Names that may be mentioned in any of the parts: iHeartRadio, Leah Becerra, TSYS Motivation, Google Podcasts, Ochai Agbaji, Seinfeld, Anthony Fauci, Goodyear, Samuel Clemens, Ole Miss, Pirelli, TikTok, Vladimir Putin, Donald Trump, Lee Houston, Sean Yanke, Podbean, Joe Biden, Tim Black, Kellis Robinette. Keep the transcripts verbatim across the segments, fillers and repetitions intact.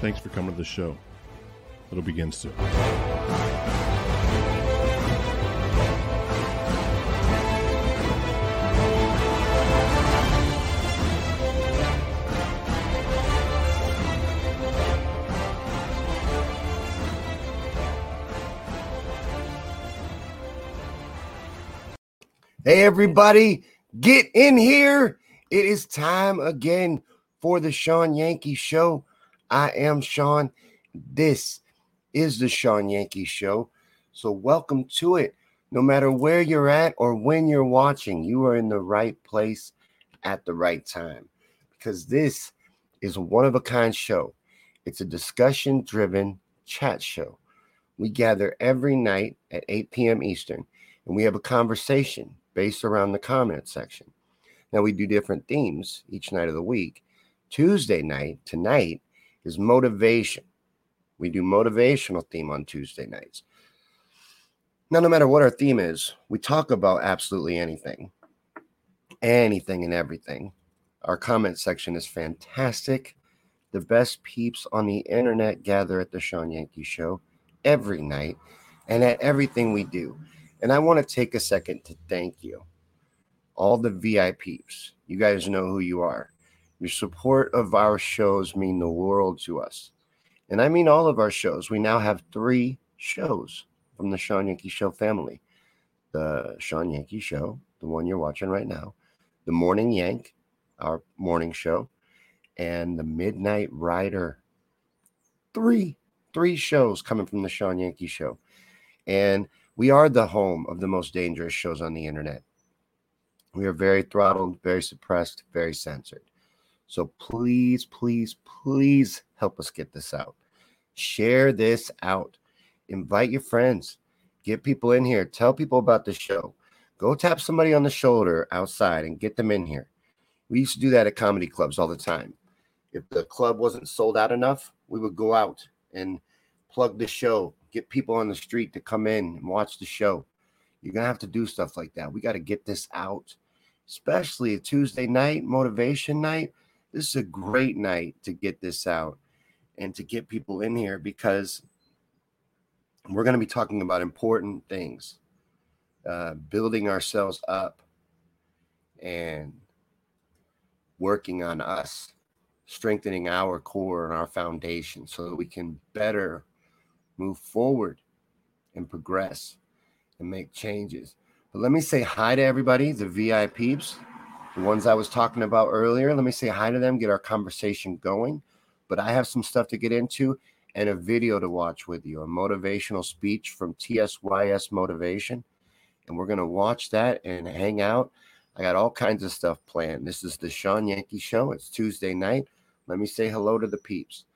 Thanks for coming to the show. It'll begin soon. Hey, everybody, get in here. It is time again for the Sean Yanke Show. I am Sean. This is the Sean Yanke Show. So welcome to it. No matter where you're at or when you're watching, you are in the right place at the right time, because this is a one-of-a-kind show. It's a discussion-driven chat show. We gather every night at eight p.m. Eastern, and we have a conversation based around the comment section. Now, we do different themes each night of the week. Tuesday night, tonight, is motivation. We do motivational theme on Tuesday nights. Now, no matter what our theme is, we talk about absolutely anything, anything and everything. Our comment section is fantastic. The best peeps on the internet gather at the Sean Yanke Show every night and at everything we do. And I want to take a second to thank you, all the V I Ps. You guys know who you are. Your support of our shows mean the world to us. And I mean all of our shows. We now have three shows from the Sean Yanke Show family. The Sean Yanke Show, the one you're watching right now. The Morning Yank, our morning show. And the Midnight Rider. Three, three shows coming from the Sean Yanke Show. And we are the home of the most dangerous shows on the internet. We are very throttled, very suppressed, very censored. So please, please, please help us get this out. Share this out. Invite your friends. Get people in here. Tell people about the show. Go tap somebody on the shoulder outside and get them in here. We used to do that at comedy clubs all the time. If the club wasn't sold out enough, we would go out and plug the show. Get people on the street to come in and watch the show. You're going to have to do stuff like that. We got to get this out, especially a Tuesday night, motivation night. This is a great night to get this out and to get people in here, because we're going to be talking about important things, uh, building ourselves up and working on us, strengthening our core and our foundation so that we can better move forward and progress and make changes. But let me say hi to everybody, the V I Ps, the ones I was talking about earlier. Let me say hi to them, get our conversation going. But I have some stuff to get into and a video to watch with you, a motivational speech from T S Y S Motivation. And we're going to watch that and hang out. I got all kinds of stuff planned. This is the Sean Yanke Show. It's Tuesday night. Let me say hello to the peeps.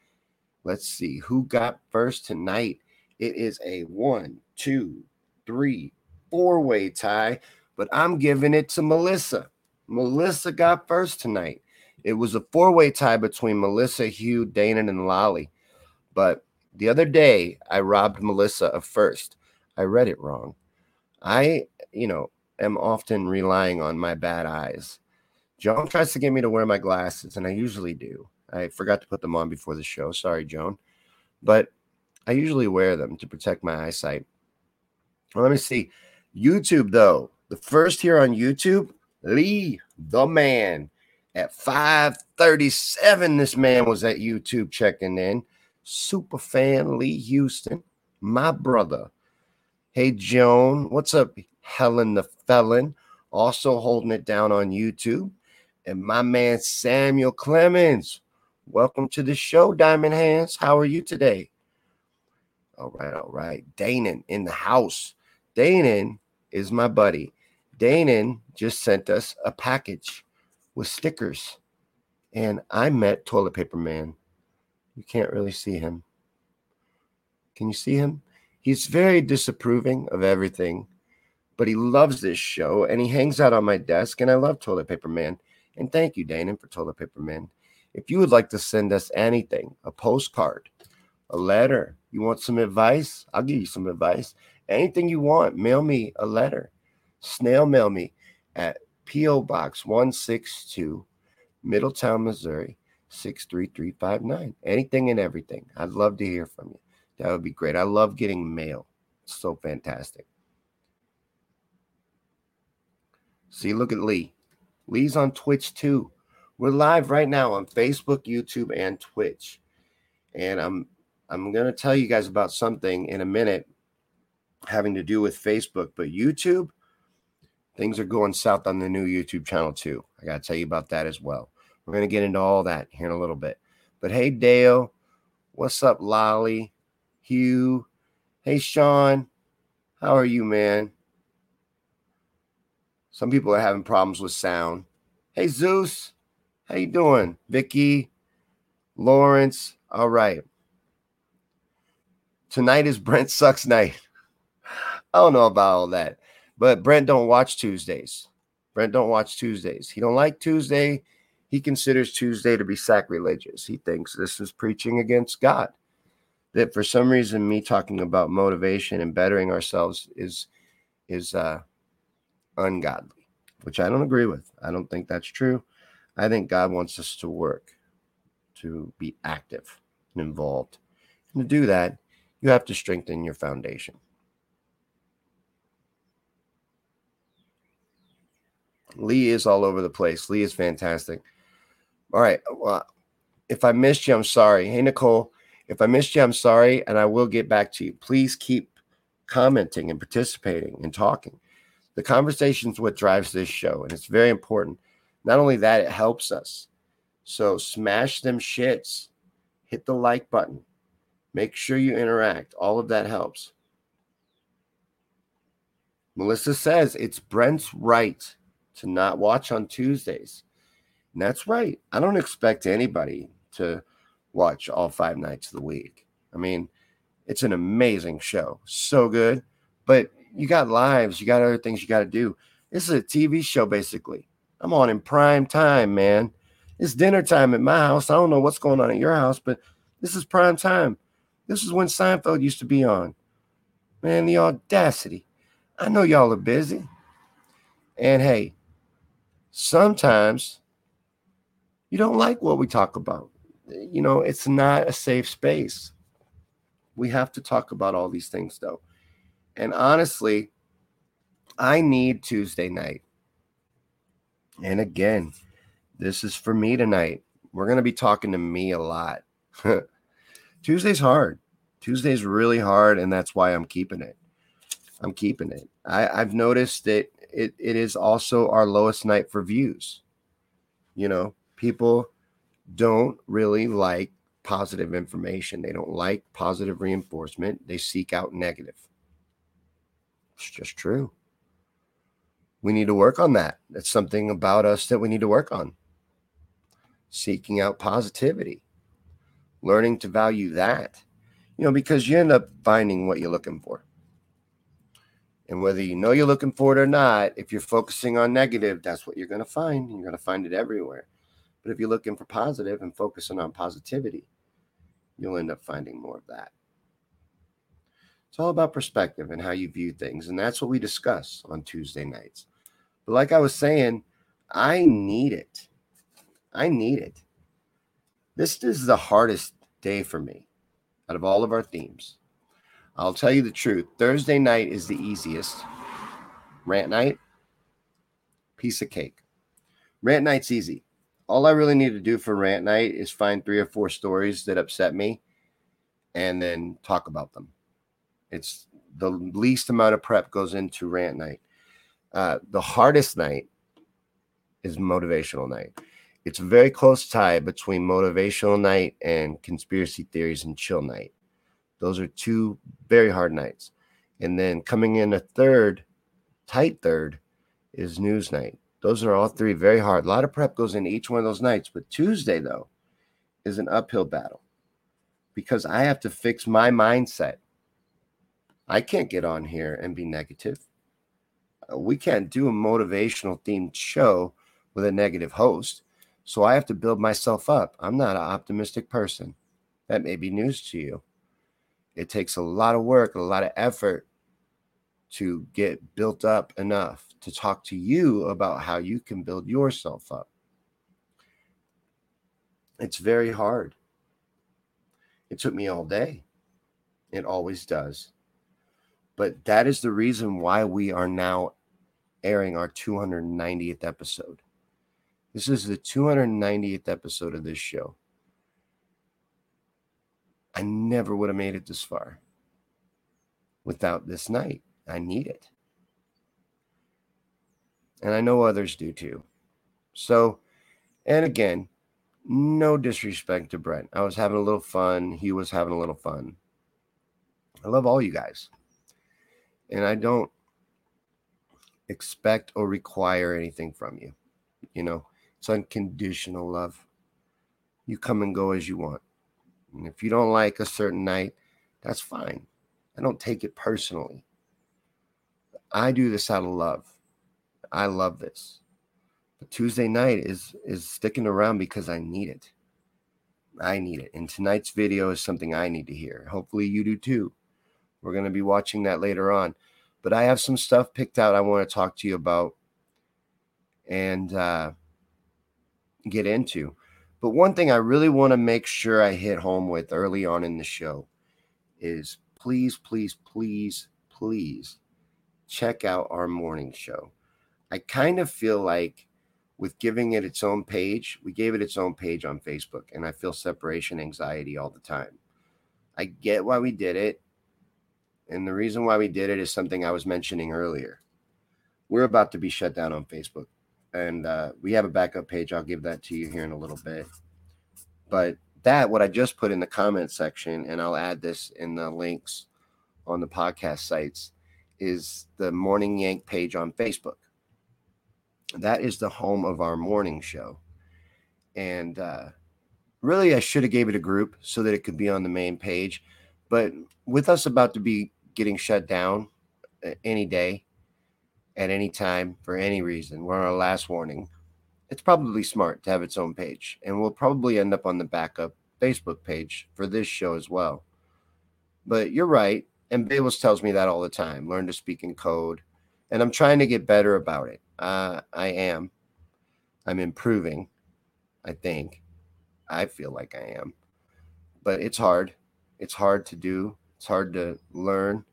Let's see who got first tonight. It is a one, two, three, four-way tie, but I'm giving it to Melissa. Melissa got first tonight. It was a four-way tie between Melissa, Hugh, Danon, and Lolly, but The other day, I robbed Melissa of First. I read it wrong. I, you know, am often relying on my bad eyes. Joan tries to get me to wear my glasses, and I usually do. I forgot to put them on before the show. Sorry, Joan. But I usually wear them to protect my eyesight. Well, let me see. YouTube, though. The first here on YouTube, Lee, the man. At five thirty-seven, this man was at YouTube checking in. Super fan Lee Houston, my brother. Hey, Joan. What's up, Helen the Felon? Also holding it down on YouTube. And my man, Samuel Clemens. Welcome to the show, Diamond Hands. How are you today? All right, all right. Danon in the house. Danon is my buddy. Danon just sent us a package with stickers. And I met Toilet Paper Man. You can't really see him. Can you see him? He's very disapproving of everything, but he loves this show and he hangs out on my desk, and I love Toilet Paper Man. And thank you, Danon, for Toilet Paper Man. If you would like to send us anything, a postcard, a letter, you want some advice? I'll give you some advice. Anything you want, mail me a letter. Snail mail me at P O. Box one sixty-two, Middletown, Missouri, six three three five nine. Anything and everything. I'd love to hear from you. That would be great. I love getting mail. It's so fantastic. See, look at Lee. Lee's on Twitch, too. We're live right now on Facebook, YouTube, and Twitch. And I'm I'm going to tell you guys about something in a minute having to do with Facebook. But YouTube, things are going south on the new YouTube channel, too. I got to tell you about that as well. We're going to get into all that here in a little bit. But hey, Dale. What's up, Lolly? Hugh. Hey, Sean. How are you, man? Some people are having problems with sound. Hey, Zeus. How you doing? Vicky. Lawrence. All right. Tonight is Brent Sucks Night. I don't know about all that. But Brent don't watch Tuesdays. Brent don't watch Tuesdays. He don't like Tuesday. He considers Tuesday to be sacrilegious. He thinks this is preaching against God. That for some reason, me talking about motivation and bettering ourselves is is uh, ungodly, which I don't agree with. I don't think that's true. I think God wants us to work, to be active and involved. And to do that, you have to strengthen your foundation. Lee is all over the place. Lee is fantastic. All right. Well, if I missed you, I'm sorry. Hey, Nicole, if I missed you, I'm sorry, and I will get back to you. Please keep commenting and participating and talking. The conversation is what drives this show, and it's very important. Not only that, it helps us. So smash them shits. Hit the like button. Make sure you interact. All of that helps. Melissa says it's Brent's right to not watch on Tuesdays. And that's right. I don't expect anybody to watch all five nights of the week. I mean, it's an amazing show. So good. But you got lives. You got other things you got to do. This is a T V show, basically. I'm on in prime time, man. It's dinner time at my house. I don't know what's going on at your house, but this is prime time. This is when Seinfeld used to be on. Man, the audacity. I know y'all are busy. And hey, sometimes you don't like what we talk about. You know, it's not a safe space. We have to talk about all these things, though. And honestly, I need Tuesday night. And again, this is for me tonight. We're going to be talking to me a lot. Tuesday's hard. Tuesday's really hard, and that's why I'm keeping it. I'm keeping it. I, I've noticed that It it is also our lowest night for views. You know, people don't really like positive information. They don't like positive reinforcement. They seek out negative. It's just true. We need to work on that. That's something about us that we need to work on. Seeking out positivity. Learning to value that. You know, because you end up finding what you're looking for. And whether you know you're looking for it or not, if you're focusing on negative, that's what you're going to find. You're going to find it everywhere. But if you're looking for positive and focusing on positivity, you'll end up finding more of that. It's all about perspective and how you view things. And that's what we discuss on Tuesday nights. But like I was saying, I need it. I need it. This is the hardest day for me out of all of our themes. I'll tell you the truth. Thursday night is the easiest. Rant night, piece of cake. Rant night's easy. All I really need to do for rant night is find three or four stories that upset me and then talk about them. It's the least amount of prep goes into rant night. Uh, the hardest night is motivational night. It's a very close tie between motivational night and conspiracy theories and chill night. Those are two very hard nights. And then coming in a third, tight third, is news night. Those are all three very hard. A lot of prep goes into each one of those nights. But Tuesday, though, is an uphill battle because I have to fix my mindset. I can't get on here and be negative. We can't do a motivational themed show with a negative host. So I have to build myself up. I'm not an optimistic person. That may be news to you. It takes a lot of work, a lot of effort to get built up enough to talk to you about how you can build yourself up. It's very hard. It took me all day. It always does. But that is the reason why we are now airing our two hundred ninetieth episode. This is the two hundred ninetieth episode of this show. I never would have made it this far without this night. I need it. And I know others do too. So, and again, no disrespect to Brent. I was having a little fun. He was having a little fun. I love all you guys. And I don't expect or require anything from you. You know, it's unconditional love. You come and go as you want. And if you don't like a certain night, that's fine. I don't take it personally. I do this out of love. I love this. But Tuesday night is is sticking around because I need it. I need it. And tonight's video is something I need to hear. Hopefully you do too. We're going to be watching that later on. But I have some stuff picked out I want to talk to you about and uh, get into. But one thing I really want to make sure I hit home with early on in the show is please, please, please, please check out our morning show. I kind of feel like with giving it its own page, we gave it its own page on Facebook, and I feel separation anxiety all the time. I get why we did it, and the reason why we did it is something I was mentioning earlier. We're about to be shut down on Facebook. And uh, we have a backup page. I'll give that to you here in a little bit. But that, what I just put in the comment section, and I'll add this in the links on the podcast sites, is the Morning Yank page on Facebook. That is the home of our morning show. And uh, really, I should have gave it a group so that it could be on the main page. But with us about to be getting shut down any day, at any time, for any reason, we're on our last warning. It's probably smart to have its own page, and we'll probably end up on the backup Facebook page for this show as well. But you're right, and Babels tells me that all the time. Learn to speak in code, and I'm trying to get better about it. Uh, I am. I'm improving, I think. I feel like I am. But it's hard. It's hard to do. It's hard to learn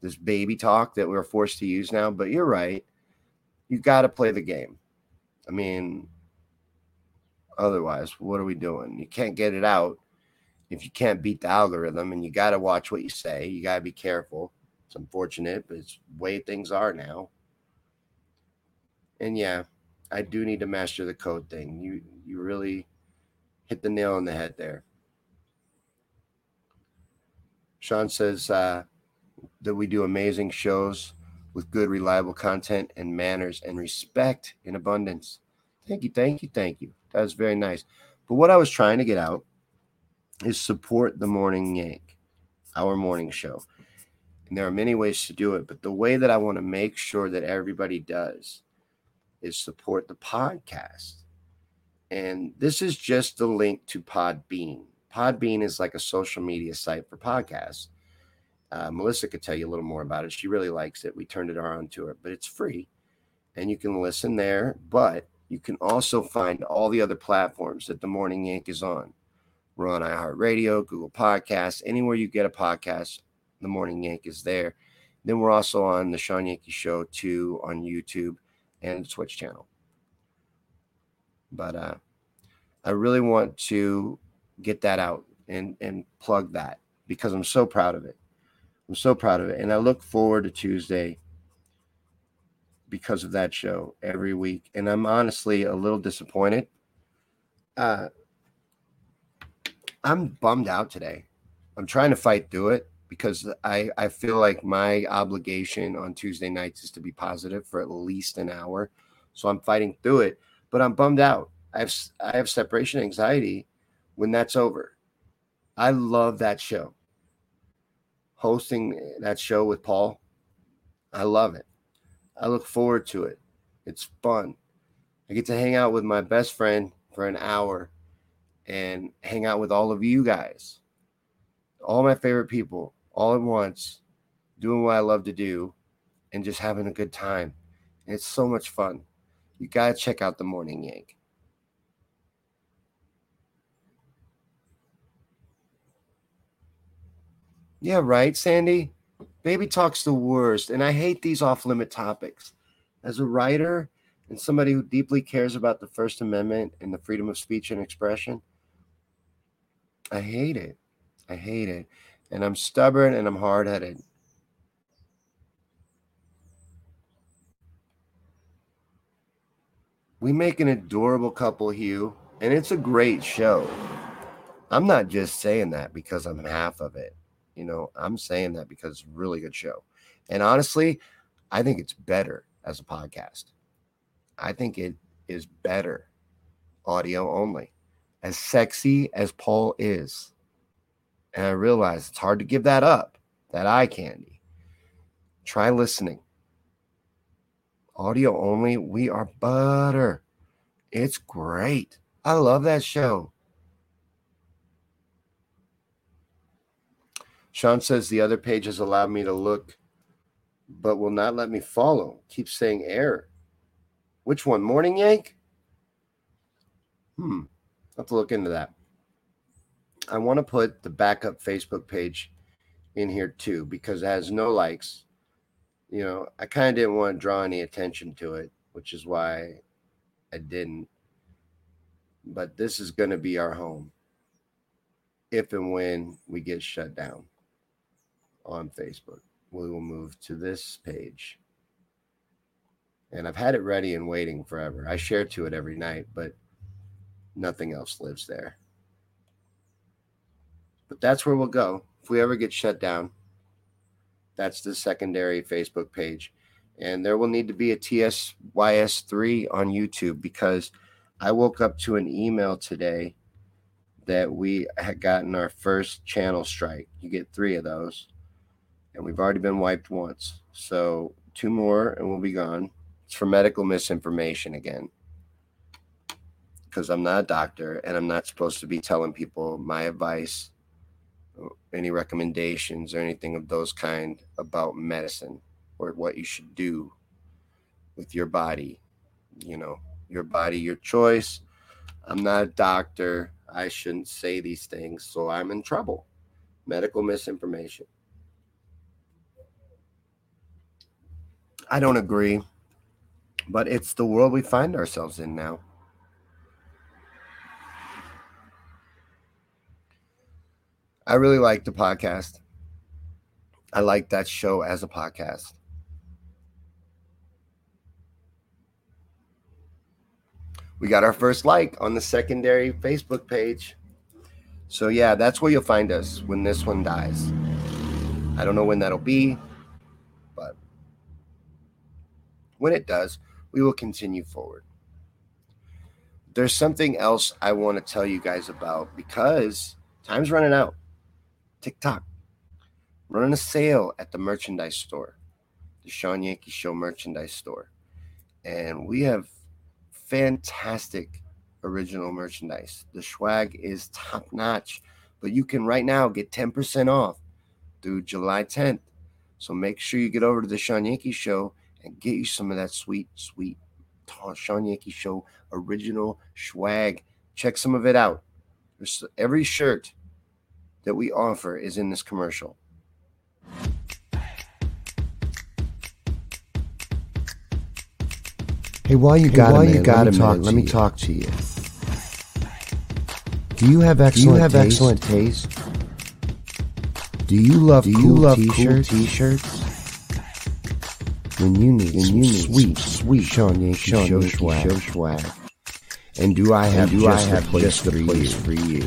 this baby talk that we're forced to use now, but you're right. You got to play the game. I mean, otherwise, what are we doing? You can't get it out if you can't beat the algorithm, and you got to watch what you say. You got to be careful. It's unfortunate, but it's the way things are now. And yeah, I do need to master the code thing. You, you really hit the nail on the head there. Sean says, uh, that we do amazing shows with good, reliable content and manners and respect in abundance. Thank you, thank you, thank you. That was very nice. But what I was trying to get out is support the Morning Yank, our morning show. And there are many ways to do it, but the way that I want to make sure that everybody does is support the podcast. And this is just the link to Podbean. Podbean is like a social media site for podcasts. Uh, Melissa could tell you a little more about it. She really likes it. We turned it on to her, but it's free and you can listen there. But you can also find all the other platforms that The Morning Yank is on. We're on iHeartRadio, Google Podcasts, anywhere you get a podcast, The Morning Yank is there. Then we're also on The Sean Yanke Show, too, on YouTube and the Twitch channel. But uh, I really want to get that out and, and plug that because I'm so proud of it. I'm so proud of it. And I look forward to Tuesday because of that show every week. And I'm honestly a little disappointed. Uh, I'm bummed out today. I'm trying to fight through it because I, I feel like my obligation on Tuesday nights is to be positive for at least an hour. So I'm fighting through it, but I'm bummed out. I have, I have separation anxiety when that's over. I love that show. Hosting that show with Paul, I love it. I look forward to it. It's fun. I get to hang out with my best friend for an hour and hang out with all of you guys, all my favorite people, all at once, doing what I love to do and just having a good time. And it's so much fun. You got to check out The Morning Yank. Yeah, right, Sandy? Baby talk's the worst, and I hate these off-limit topics. As a writer and somebody who deeply cares about the First Amendment and the freedom of speech and expression, I hate it. I hate it. And I'm stubborn and I'm hard-headed. We make an adorable couple, Hugh, and it's a great show. I'm not just saying that because I'm half of it. You know, I'm saying that because it's a really good show. And honestly, I think it's better as a podcast. I think it is better audio only, as sexy as Paul is. And I realize it's hard to give that up, that eye candy. Try listening. Audio only, we are butter. It's great. I love that show. Sean says the other page has allowed me to look, but will not let me follow. Keeps saying error. Which one? Morning Yank? Hmm. I'll have to look into that. I want to put the backup Facebook page in here too, because it has no likes. You know, I kind of didn't want to draw any attention to it, which is why I didn't. But this is going to be our home if and when we get shut down on Facebook. We will move to this page. And I've had it ready and waiting forever. I share to it every night, but nothing else lives there. But that's where we'll go. If we ever get shut down, that's the secondary Facebook page. And there will need to be a T S Y S three on YouTube because I woke up to an email today that we had gotten our first channel strike. You get three of those. And we've already been wiped once. So two more and we'll be gone. It's for medical misinformation again. Because I'm not a doctor and I'm not supposed to be telling people my advice, any recommendations or anything of those kind about medicine or what you should do with your body. You know, your body, your choice. I'm not a doctor. I shouldn't say these things, so I'm in trouble. Medical misinformation. I don't agree, but it's the world we find ourselves in now. I really like the podcast. I like that show as a podcast. We got our first like on the secondary Facebook page. So yeah, that's where you'll find us when this one dies. I don't know when that'll be, but when it does, we will continue forward. There's something else I want to tell you guys about because time's running out. TikTok. Running a sale at the merchandise store, the Sean Yanke Show merchandise store. And we have fantastic original merchandise. The swag is top notch, but you can right now get ten percent off through July tenth. So make sure you get over to the Sean Yanke Show and get you some of that sweet, sweet Sean Yanke Show original swag. Check some of it out. There's, every shirt that we offer is in this commercial. Hey, while you hey, got while a minute, you got let, me talk, let me talk to you. Do you have excellent, Do you have taste? excellent taste? Do you love, Do cool, you love t-shirts? cool t-shirts? When you need, when you need sweet, sweet Sean Yanke Sean Show, swag. Show swag. And do I have, do just, I have place just the place for you?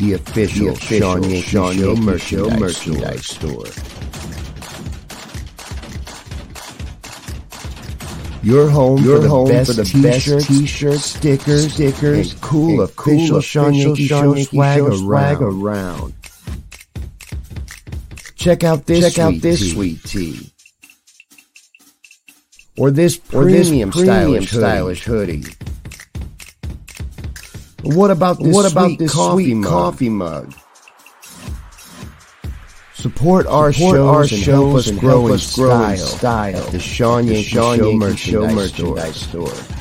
The official, the official Sean Yanke Show, Show merchandise, merchandise store. Your home, Your for, the home for the t-shirts, best t-shirts, stickers, stickers, and cool and official, official Sean Yanke Show, Show swag around. swag around. Check out this, Check sweet, out this tea. sweet tea. Or this premium, or this premium stylish, stylish hoodie. hoodie. What about this, what about sweet, this coffee, sweet mug? coffee mug? Support our Support shows, our and, shows help us and help us grow in style, style at the Sean Yanke Show, Show merchandise, merchandise store. store.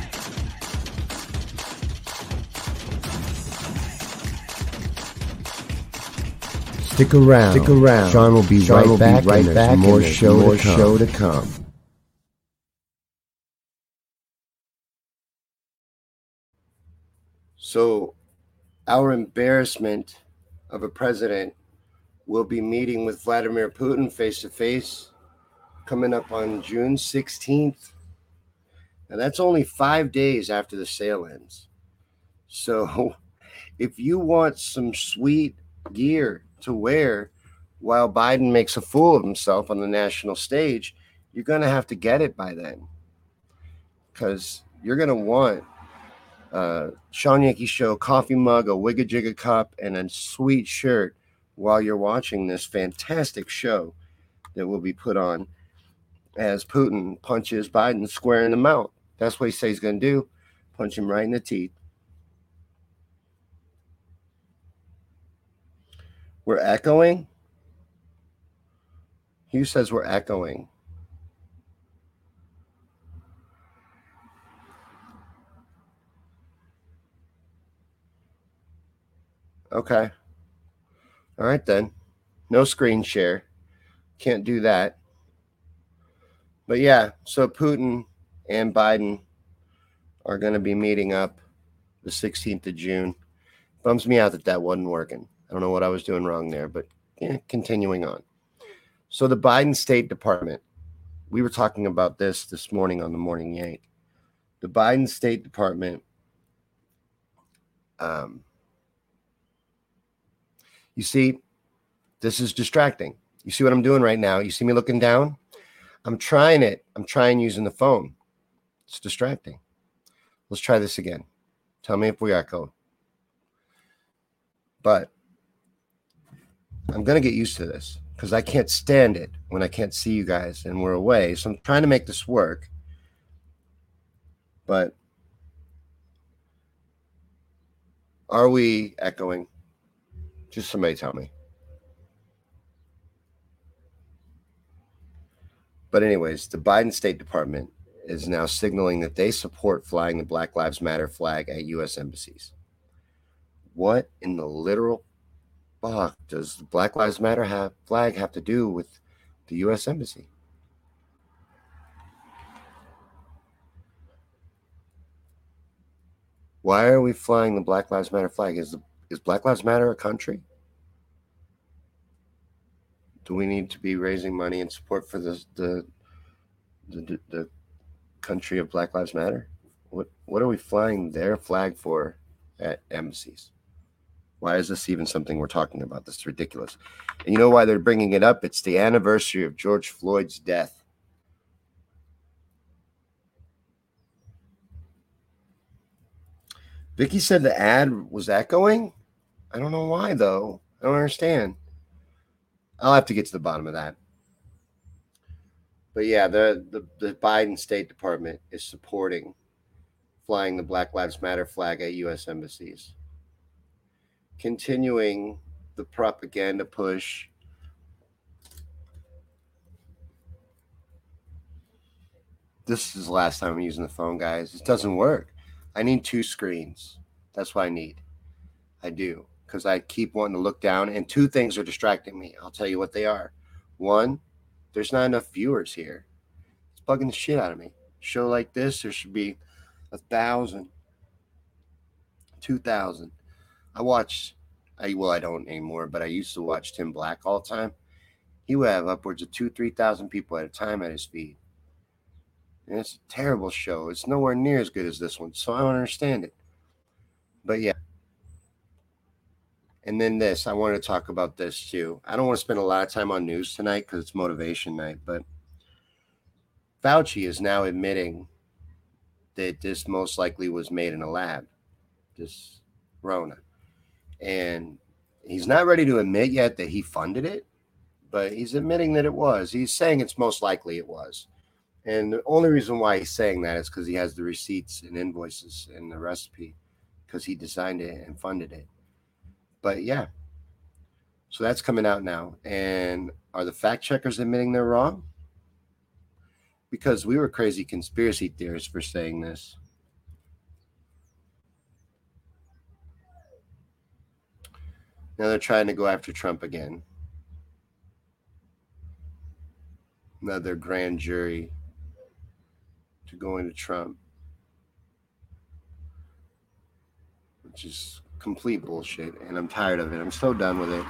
Stick around. Stick around. Sean will be Sean right will back, be right and back and more, and show, more to show to come. So our embarrassment of a president will be meeting with Vladimir Putin face-to-face coming up on June sixteenth. Now, that's only five days after the sale ends. So if you want some sweet gear to wear while Biden makes a fool of himself on the national stage, you're going to have to get it by then, because you're going to want Uh, Sean Yanke Show coffee mug, a Wigga Jigga cup, and a sweet shirt while you're watching this fantastic show that will be put on as Putin punches Biden square in the mouth. That's what he says he's going to do, punch him right in the teeth. We're echoing? Hugh says we're echoing. Okay. All right, then. No screen share. Can't do that. But yeah, so Putin and Biden are going to be meeting up the sixteenth of June. Bums me out that that wasn't working. I don't know what I was doing wrong there, but yeah, continuing on. So the Biden State Department, we were talking about this this morning on the Morning Yank. The Biden State Department, um, you see, this is distracting. You see what I'm doing right now? You see me looking down? I'm trying it. I'm trying using the phone. It's distracting. Let's try this again. Tell me if we echo. But I'm going to get used to this because I can't stand it when I can't see you guys and we're away. So I'm trying to make this work. But are we echoing? Just somebody tell me. But anyways, the Biden State Department is now signaling that they support flying the Black Lives Matter flag at U S embassies. What in the literal fuck does the Black Lives Matter have, flag have to do with the U S embassy? Why are we flying the Black Lives Matter flag? Is the Is Black Lives Matter a country? Do we need to be raising money and support for the the, the the country of Black Lives Matter? What what are we flying their flag for at embassies? Why is this even something we're talking about? This is ridiculous. And you know why they're bringing it up? It's the anniversary of George Floyd's death. Vicky said the ad was echoing. I don't know why, though. I don't understand. I'll have to get to the bottom of that. But yeah, the, the, the Biden State Department is supporting flying the Black Lives Matter flag at U S embassies, continuing the propaganda push This is the last time I'm using the phone, guys. It doesn't work. I need two screens. That's what I need. I do, because I keep wanting to look down, and two things are distracting me. I'll tell you what they are. One, there's not enough viewers here. It's bugging the shit out of me. Show like this, there should be a thousand, two thousand. I watch, I well, I don't anymore, but I used to watch Tim Black all the time. He would have upwards of two, three thousand people at a time at his feed. And it's a terrible show. It's nowhere near as good as this one, so I don't understand it. But yeah. And then this, I want to talk about this too. I don't want to spend a lot of time on news tonight because it's motivation night, but Fauci is now admitting that this most likely was made in a lab, this Rona. And he's not ready to admit yet that he funded it, but he's admitting that it was. He's saying it's most likely it was. And the only reason why he's saying that is because he has the receipts and invoices and the recipe because he designed it and funded it. But yeah, so that's coming out now. And are the fact checkers admitting they're wrong? Because we were crazy conspiracy theorists for saying this. Now they're trying to go after Trump again. Another grand jury to go into Trump, which is complete bullshit, and I'm tired of it. I'm so done with it.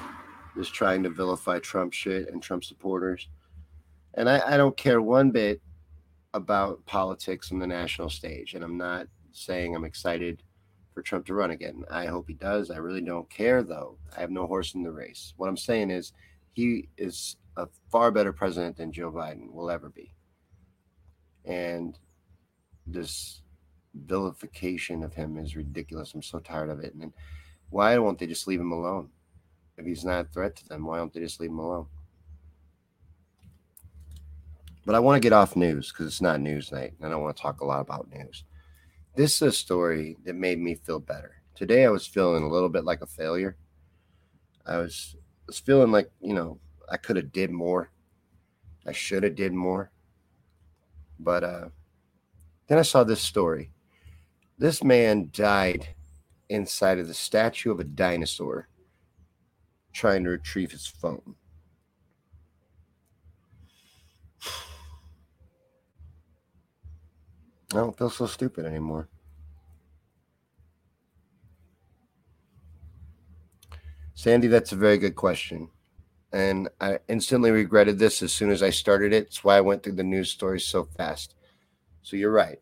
Just trying to vilify Trump shit and Trump supporters. And I, I don't care one bit about politics on the national stage. And I'm not saying I'm excited for Trump to run again. I hope he does. I really don't care, though. I have no horse in the race. What I'm saying is he is a far better president than Joe Biden will ever be. And this vilification of him is ridiculous. I'm so tired of it. And why won't they just leave him alone? If he's not a threat to them, why don't they just leave him alone? But I want to get off news because it's not news night, and I don't want to talk a lot about news. This is a story that made me feel better. Today I was feeling a little bit like a failure. I was, was feeling like, you know, I could have did more. I should have did more. But uh, then I saw this story. This man died inside of the statue of a dinosaur trying to retrieve his phone. I don't feel so stupid anymore. Sandy, that's a very good question. And I instantly regretted this as soon as I started it. It's why I went through the news stories so fast. So you're right.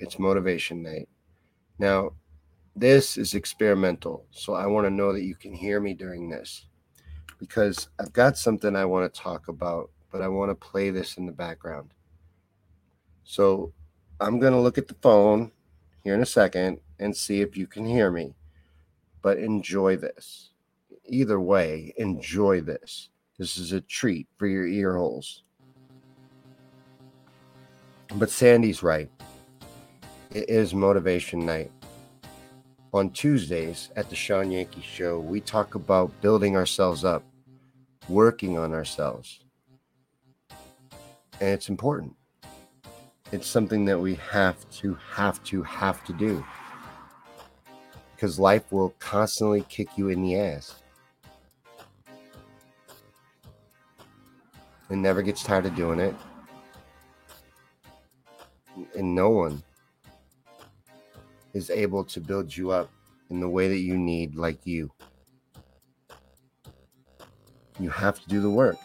It's motivation night. Now, this is experimental, so I want to know that you can hear me during this because I've got something I want to talk about, but I want to play this in the background. So I'm going to look at the phone here in a second and see if you can hear me, but enjoy this. Either way, enjoy this. This is a treat for your ear holes. But Sandy's right. It is motivation night. On Tuesdays at the Sean Yanke Show, we talk about building ourselves up, working on ourselves. And it's important. It's something that we have to, have to, have to do. Because life will constantly kick you in the ass. It never gets tired of doing it. And no one is able to build you up in the way that you need, like you. You have to do the work.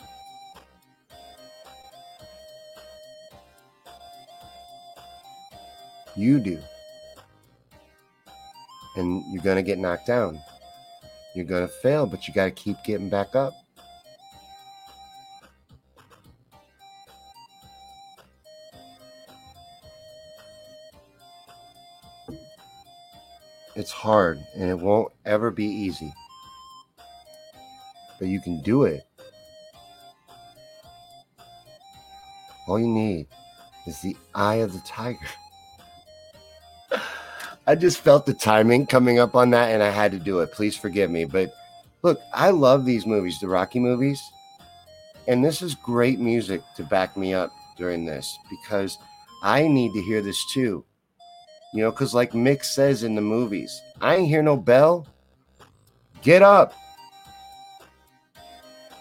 You do. And you're going to get knocked down. You're going to fail, but you got to keep getting back up. It's hard, and it won't ever be easy. But you can do it. All you need is the eye of the tiger. I just felt the timing coming up on that, and I had to do it. Please forgive me. But look, I love these movies, the Rocky movies. And this is great music to back me up during this because I need to hear this too. You know, because like Mick says in the movies, I ain't hear no bell. Get up.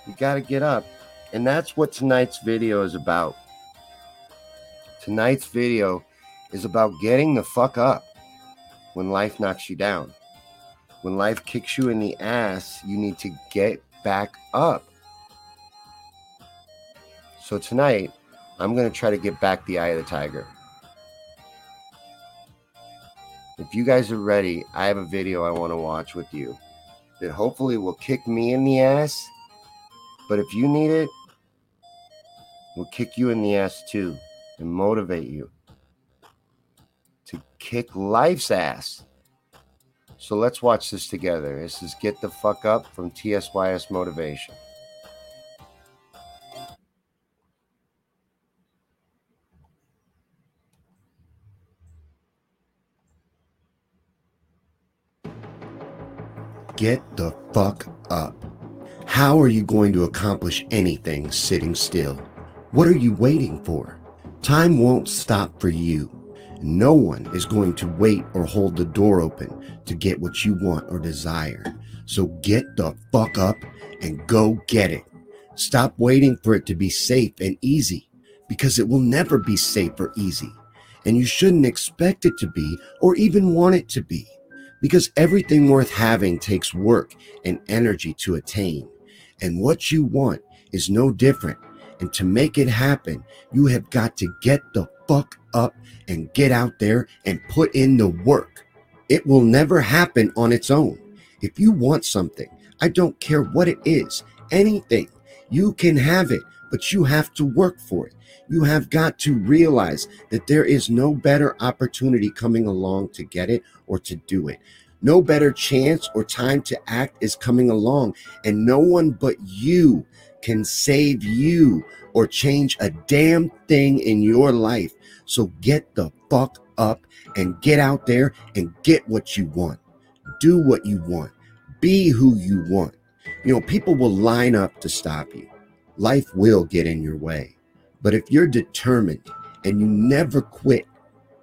You got to get up. And that's what tonight's video is about. Tonight's video is about getting the fuck up when life knocks you down. When life kicks you in the ass, you need to get back up. So tonight, I'm going to try to get back the eye of the tiger. If you guys are ready, I have a video I want to watch with you that hopefully will kick me in the ass. But if you need it, we'll kick you in the ass too and motivate you to kick life's ass. So let's watch this together. This is Get the Fuck Up from T S Y S Motivation. Get the fuck up. How are you going to accomplish anything sitting still? What are you waiting for? Time won't stop for you. No one is going to wait or hold the door open to get what you want or desire. So get the fuck up and go get it. Stop waiting for it to be safe and easy, because it will never be safe or easy. And you shouldn't expect it to be or even want it to be. Because everything worth having takes work and energy to attain. And what you want is no different. And to make it happen, you have got to get the fuck up and get out there and put in the work. It will never happen on its own. If you want something, I don't care what it is, anything, you can have it, but you have to work for it. You have got to realize that there is no better opportunity coming along to get it or to do it. No better chance or time to act is coming along, and no one but you can save you or change a damn thing in your life. So get the fuck up and get out there and get what you want. Do what you want. Be who you want. You know, people will line up to stop you. Life will get in your way. But if you're determined and you never quit,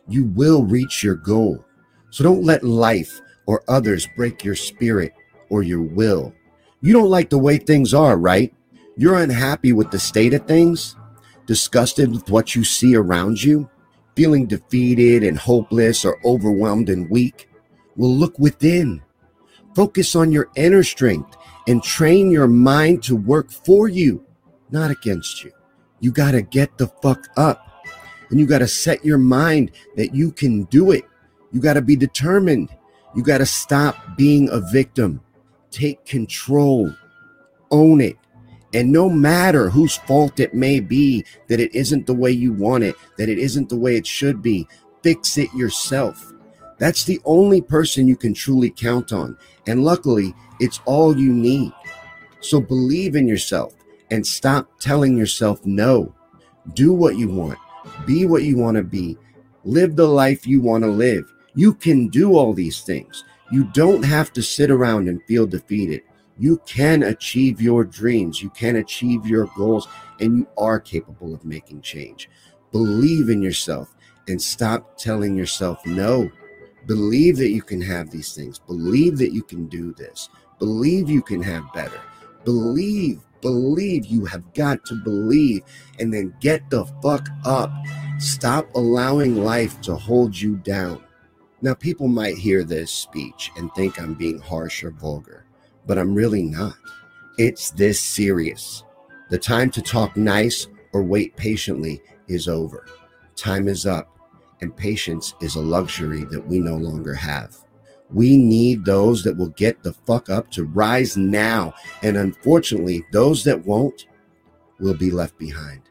you will reach your goal. So don't let life or others break your spirit or your will. You don't like the way things are, right? You're unhappy with the state of things, disgusted with what you see around you, feeling defeated and hopeless or overwhelmed and weak. Well, look within. Focus on your inner strength and train your mind to work for you, not against you. You got to get the fuck up, and you got to set your mind that you can do it. You got to be determined. You got to stop being a victim. Take control, own it. And no matter whose fault it may be, that it isn't the way you want it, that it isn't the way it should be, fix it yourself. That's the only person you can truly count on. And luckily, it's all you need. So believe in yourself. And stop telling yourself no. Do what you want. Be what you want to be. Live the life you want to live. You can do all these things. You don't have to sit around and feel defeated. You can achieve your dreams. You can achieve your goals. And you are capable of making change. Believe in yourself and stop telling yourself no. Believe that you can have these things. Believe that you can do this. Believe you can have better. Believe. Believe. You have got to believe, and then get the fuck up. Stop allowing life to hold you down. Now, people might hear this speech and think I'm being harsh or vulgar, but I'm really not. It's this serious. The time to talk nice or wait patiently is over. Time is up, and patience is a luxury that we no longer have. We need those that will get the fuck up to rise now. And unfortunately, those that won't will be left behind,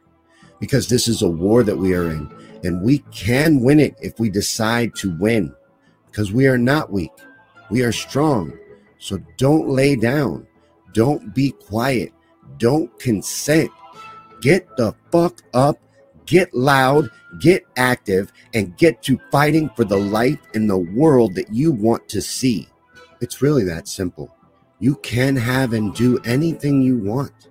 because this is a war that we are in, and we can win it if we decide to win, because we are not weak. We are strong. So don't lay down. Don't be quiet. Don't consent. Get the fuck up. Get loud, get active, and get to fighting for the life and the world that you want to see. It's really that simple. You can have and do anything you want.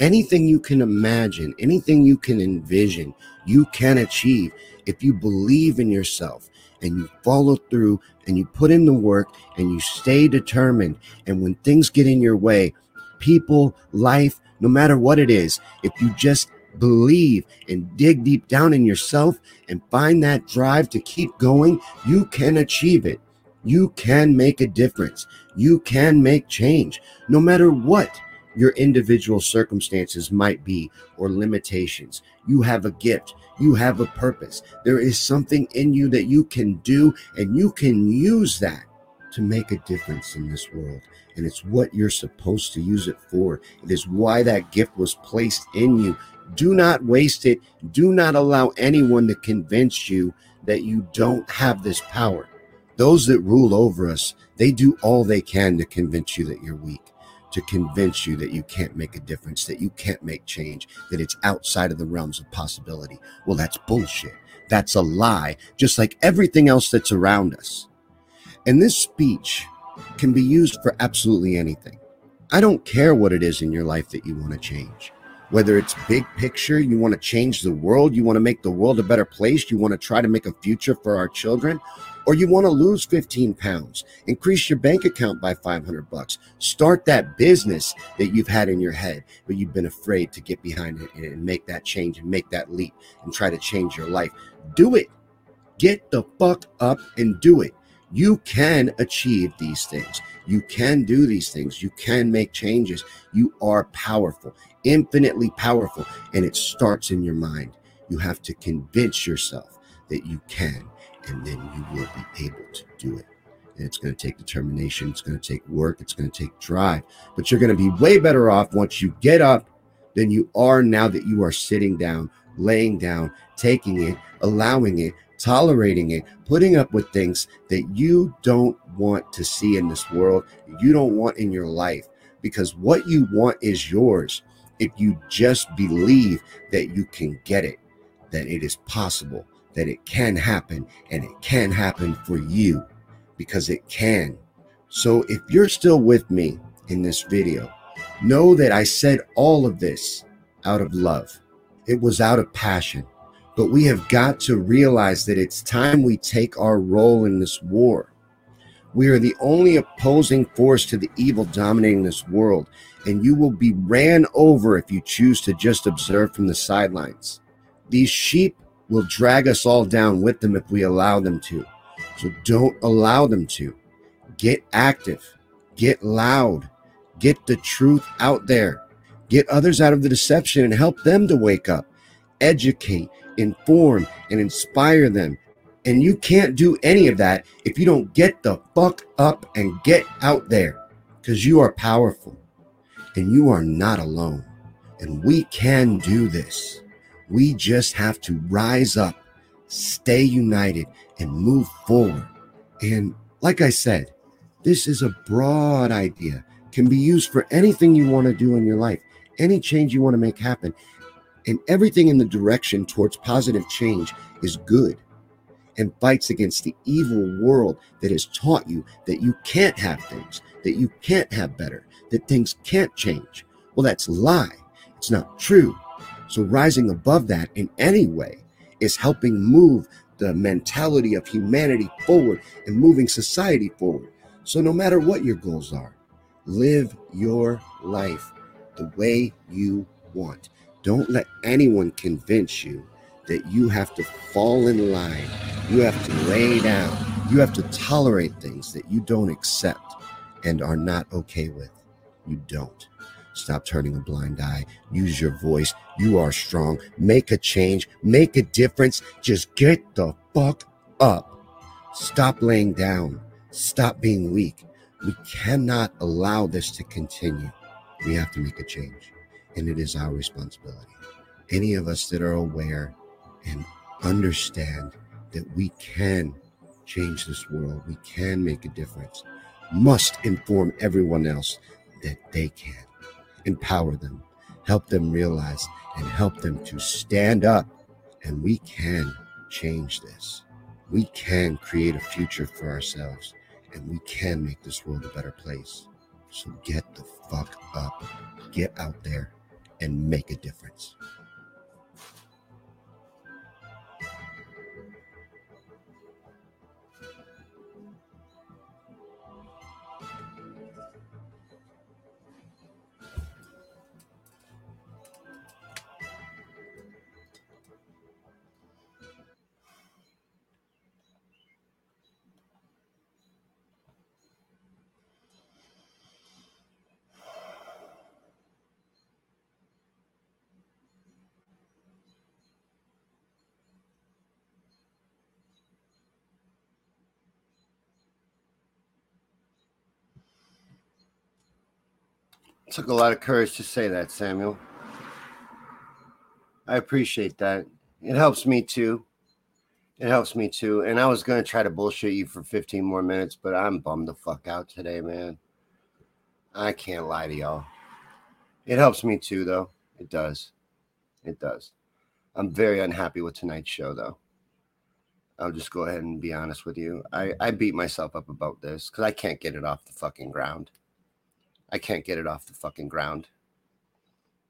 Anything you can imagine, anything you can envision, you can achieve if you believe in yourself and you follow through and you put in the work and you stay determined. And when things get in your way, people, life, no matter what it is, if you just believe and dig deep down in yourself and find that drive to keep going, you can achieve it. You can make a difference. You can make change, no matter what your individual circumstances might be or limitations. You have a gift. You have a purpose. There is something in you that you can do, and you can use that to make a difference in this world. And it's what you're supposed to use it for. It is why that gift was placed in you. Do not waste it. Do not allow anyone to convince you that you don't have this power. Those that rule over us, they do all they can to convince you that you're weak, to convince you that you can't make a difference, that you can't make change, that it's outside of the realms of possibility. Well, that's bullshit. That's a lie, just like everything else that's around us. And this speech can be used for absolutely anything. I don't care what it is in your life that you want to change. Whether it's big picture, you want to change the world, you want to make the world a better place, you want to try to make a future for our children, or you want to lose fifteen pounds, increase your bank account by five hundred bucks, start that business that you've had in your head, but you've been afraid to get behind it and make that change and make that leap and try to change your life. Do it. Get the fuck up and do it. You can achieve these things. You can do these things. You can make changes. You are powerful, infinitely powerful, and it starts in your mind. You have to convince yourself that you can, and then you will be able to do it. And it's going to take determination. It's going to take work. It's going to take drive, but you're going to be way better off once you get up than you are now that you are sitting down, laying down, taking it, allowing it, tolerating it, putting up with things that you don't want to see in this world, you don't want in your life, because what you want is yours if you just believe that you can get it, that it is possible, that it can happen, and it can happen for you, because it can. So if you're still with me in this video, know that I said all of this out of love. It was out of passion. But we have got to realize that it's time we take our role in this war. We are the only opposing force to the evil dominating this world, and you will be ran over if you choose to just observe from the sidelines. These sheep will drag us all down with them if we allow them to. So don't allow them to. Get active. Get loud. Get the truth out there. Get others out of the deception and help them to wake up. Educate, inform, and inspire them. And you can't do any of that if you don't get the fuck up and get out there, because you are powerful and you are not alone. And we can do this. We just have to rise up, stay united, and move forward. And like I said, this is a broad idea, can be used for anything you want to do in your life, any change you want to make happen. And everything in the direction towards positive change is good and fights against the evil world that has taught you that you can't have things, that you can't have better, that things can't change. Well, that's a lie. It's not true. So rising above that in any way is helping move the mentality of humanity forward and moving society forward. So no matter what your goals are, live your life the way you want. Don't let anyone convince you that you have to fall in line. You have to lay down. You have to tolerate things that you don't accept and are not okay with. You don't. Stop turning a blind eye. Use your voice. You are strong. Make a change. Make a difference. Just get the fuck up. Stop laying down. Stop being weak. We cannot allow this to continue. We have to make a change. And it is our responsibility. Any of us that are aware and understand that we can change this world, we can make a difference, must inform everyone else that they can. Empower them, help them realize, and help them to stand up. And we can change this. We can create a future for ourselves, and we can make this world a better place. So get the fuck up, get out there, and make a difference. Took a lot of courage to say that, Samuel. I appreciate that. It helps me too. It helps me too. And I was going to try to bullshit you for fifteen more minutes, but I'm bummed the fuck out today, man. I can't lie to y'all. It helps me too, though. It does. It does. I'm very unhappy with tonight's show, though. I'll just go ahead and be honest with you. I, I beat myself up about this because I can't get it off the fucking ground. I can't get it off the fucking ground.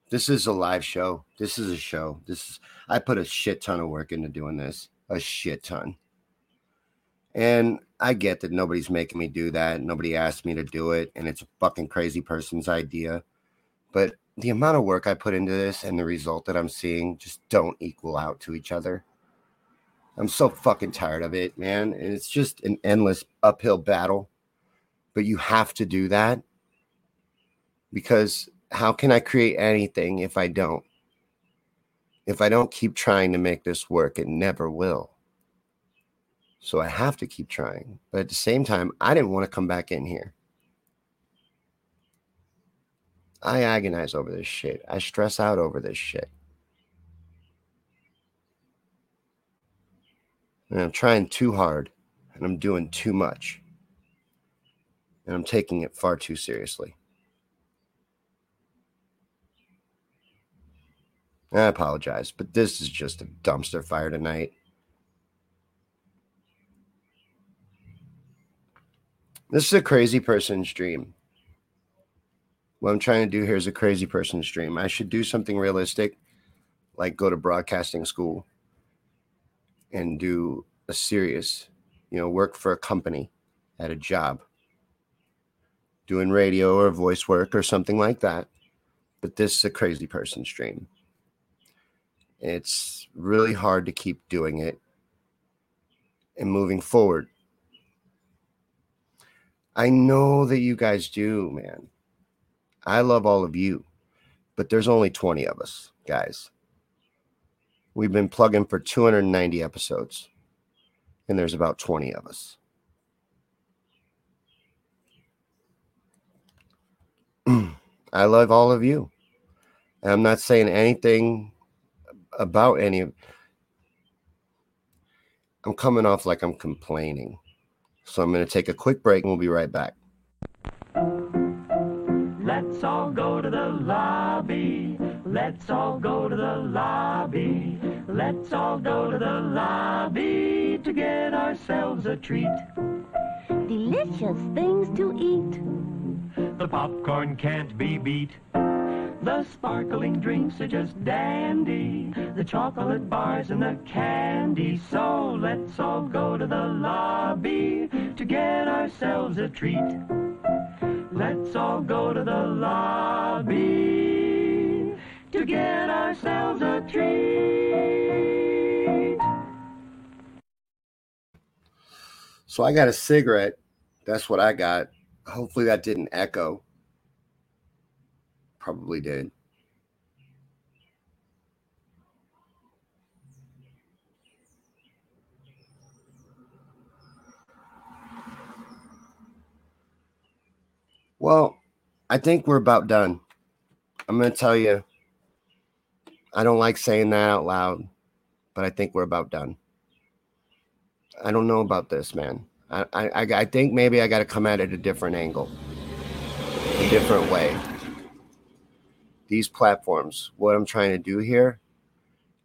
This is a live show. This is a show. This is, I put a shit ton of work into doing this. A shit ton. And I get that nobody's making me do that. Nobody asked me to do it. And it's a fucking crazy person's idea. But the amount of work I put into this and the result that I'm seeing just don't equal out to each other. I'm so fucking tired of it, man. And it's just an endless uphill battle. But you have to do that. Because how can I create anything if I don't? If I don't keep trying to make this work, it never will. So I have to keep trying. But at the same time, I didn't want to come back in here. I agonize over this shit. I stress out over this shit. And I'm trying too hard. And I'm doing too much. And I'm taking it far too seriously. I apologize, but this is just a dumpster fire tonight. This is a crazy person's dream. What I'm trying to do here is a crazy person's dream. I should do something realistic, like go to broadcasting school and do a serious, you know, work for a company at a job, doing radio or voice work or something like that. But this is a crazy person's dream. It's really hard to keep doing it and moving forward. I know that you guys do, man. I love all of you, but there's only twenty of us, guys. We've been plugging for two hundred ninety episodes, and there's about twenty of us. I love all of you. And I'm not saying anything about any of I'm coming off like I'm complaining. So I'm going to take a quick break and we'll be right back. Let's all go to the lobby. Let's all go to the lobby. Let's all go to the lobby to get ourselves a treat. Delicious things to eat. The popcorn can't be beat. The sparkling drinks are just dandy, the chocolate bars and the candy. So let's all go to the lobby to get ourselves a treat. Let's all go to the lobby to get ourselves a treat. So I got a cigarette. That's what I got. Hopefully that didn't echo. Probably did. Well, I think we're about done. I'm going to tell you, I don't like saying that out loud, but I think we're about done. I don't know about this, man. I I, I think maybe I got to come at it a different angle, a different way. These platforms, what I'm trying to do here,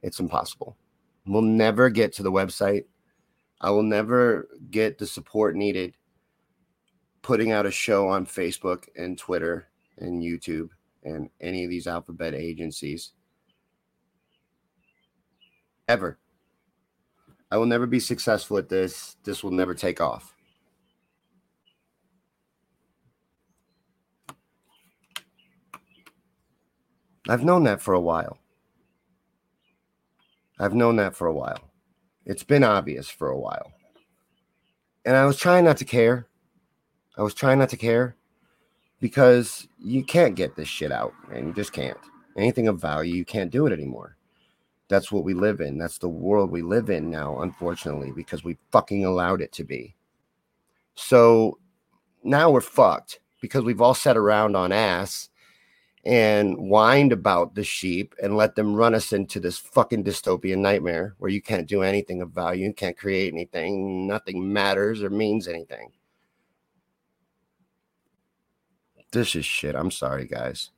it's impossible. We'll never get to the website. I will never get the support needed putting out a show on Facebook and Twitter and YouTube and any of these alphabet agencies ever. I will never be successful at this. This will never take off. I've known that for a while. I've known that for a while. It's been obvious for a while. And I was trying not to care. I was trying not to care because you can't get this shit out, and you just can't. Anything of value, you can't do it anymore. That's what we live in. That's the world we live in now, unfortunately, because we fucking allowed it to be. So now we're fucked because we've all sat around on ass and whined about the sheep and let them run us into this fucking dystopian nightmare where you can't do anything of value, you can't create anything, nothing matters or means anything. This is shit. I'm sorry, guys.